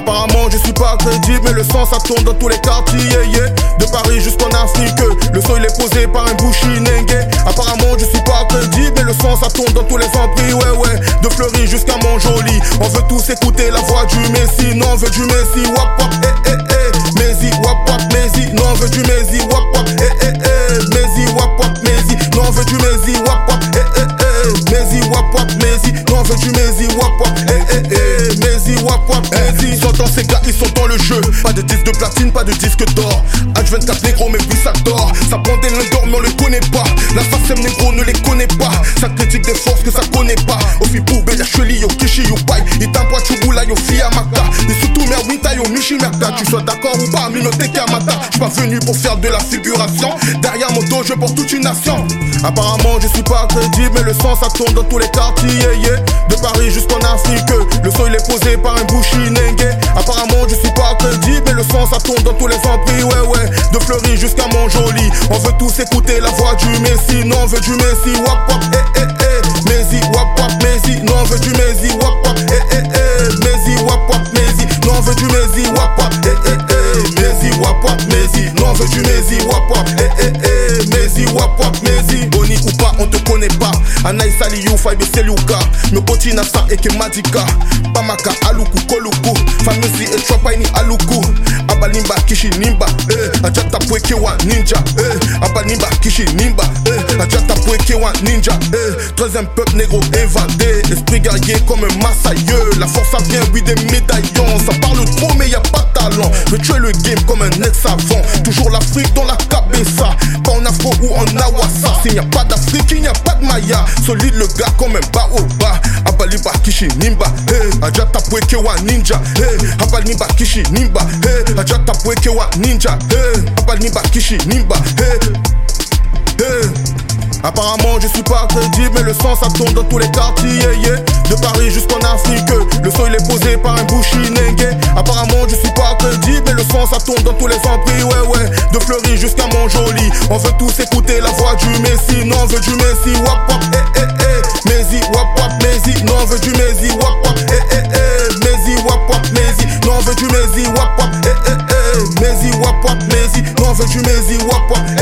Apparemment je suis pas crédible, mais le sang ça tourne dans tous les quartiers, yeah. De Paris jusqu'en Afrique, le son il est posé par un bouchinengue. Apparemment je suis pas crédible, mais le sang ça tourne dans tous les empris, ouais. De Fleury jusqu'à Montjoly, on veut tous écouter la voix du Messi. Non on veut du Messi, wap wap, eh eh eh, Messi, wap wap, Messi. Non on veut du Messi, wap wap, eh eh eh, Messi, wap wap, Messi. Non on veut du Messi, wap wap, eh eh eh, Messi, wap wap, Messi. Non on veut du Messi, wap wap, eh eh eh, Messi, wap wap, Messi. J'entends ces gars, ils sont dans le jeu. Pas de disque de platine, pas de disque d'or. H24 négro, mais oui ça dort. Ça prend des lindors, mais on les connaît pas. La SACEM négro ne les connaît pas. Ça critique des forces que ça connaît pas. Ofi poube, la cheli, yo kishi, yo pai. Itampwa chubula, yo fiamata. Et surtout, mea winta, yo michimata. Tu sois d'accord ou pas, minote kamata. J'suis pas venu pour faire de la figuration. Derrière mon dos, je porte toute une nation. Apparemment, je suis pas crédible, mais le sang ça tourne dans tous les quartiers, yeah. De Paris jusqu'en Afrique, le son il est posé par un bouchinengue. Apparemment je suis pas crédible, mais le sang ça tourne dans tous les empris, ouais. De Fleury jusqu'à Montjoly, on veut tous écouter la voix du Messi. Non on veut du Messi, wap wap, eh eh eh, Messi, wap wap, Messi. Non on veut du Messi, wap wap, eh eh eh, Messi, wap wap, Messi. Non on veut du Messi, wap wap, eh eh eh, Messi, wap wap, Messi. Non on veut du Messi, wap wap, eh eh eh, Messi, wap wap, Messi. Boni ou pas, on te connaît pas. Anaï Sali you fai be seluka. Me poti na sa eke madika. Pamaka aluku koluku. Famisi e chopa ini aluku. Abalimba kishi nimba. Ajata pweke wa ninja. Abalimba kishi nimba. Ajata pweke wa ninja. Troisième peuple négro évadé. Esprit guerrier comme un massailleux. La force ça vient oui des médaillons. Ça parle trop mais y'a pas talent. Je tue le game comme un ex-savant. Toujours l'Afrique dans la cabeza. Pas en afro ou en awasa. S'il n'y a pas d'Afrique, il n'y a pas de Maya. Solide le gars comme un baoba. Abaliba kishi nimba, hey. Ajata pweke wa ninja, hey. Abaliba kishi nimba, hey. Ajata pweke wa ninja, hey. Abaliba kishi nimba, hey. Hey. Apparemment je suis pas crédible, mais le sang ça tourne dans tous les quartiers, yeah. De Paris jusqu'en Afrique, le son il est posé par un bouchinengue. Apparemment je suis pas crédible, mais le sang ça tourne dans tous les empris, ouais. De Fleury jusqu'à Montjoly, on veut tous écouter la voix du Messi. Non on veut du Messi, wap wap, eh eh eh, Messi, wap wap, Messi. Non on veut du Messi, wap wap, eh eh eh, Messi, wap wap, Messi. Non on veut du Messi, wap wap, eh eh eh, Messi, wap wap, Messi. Non on veut du Messi, wap wap,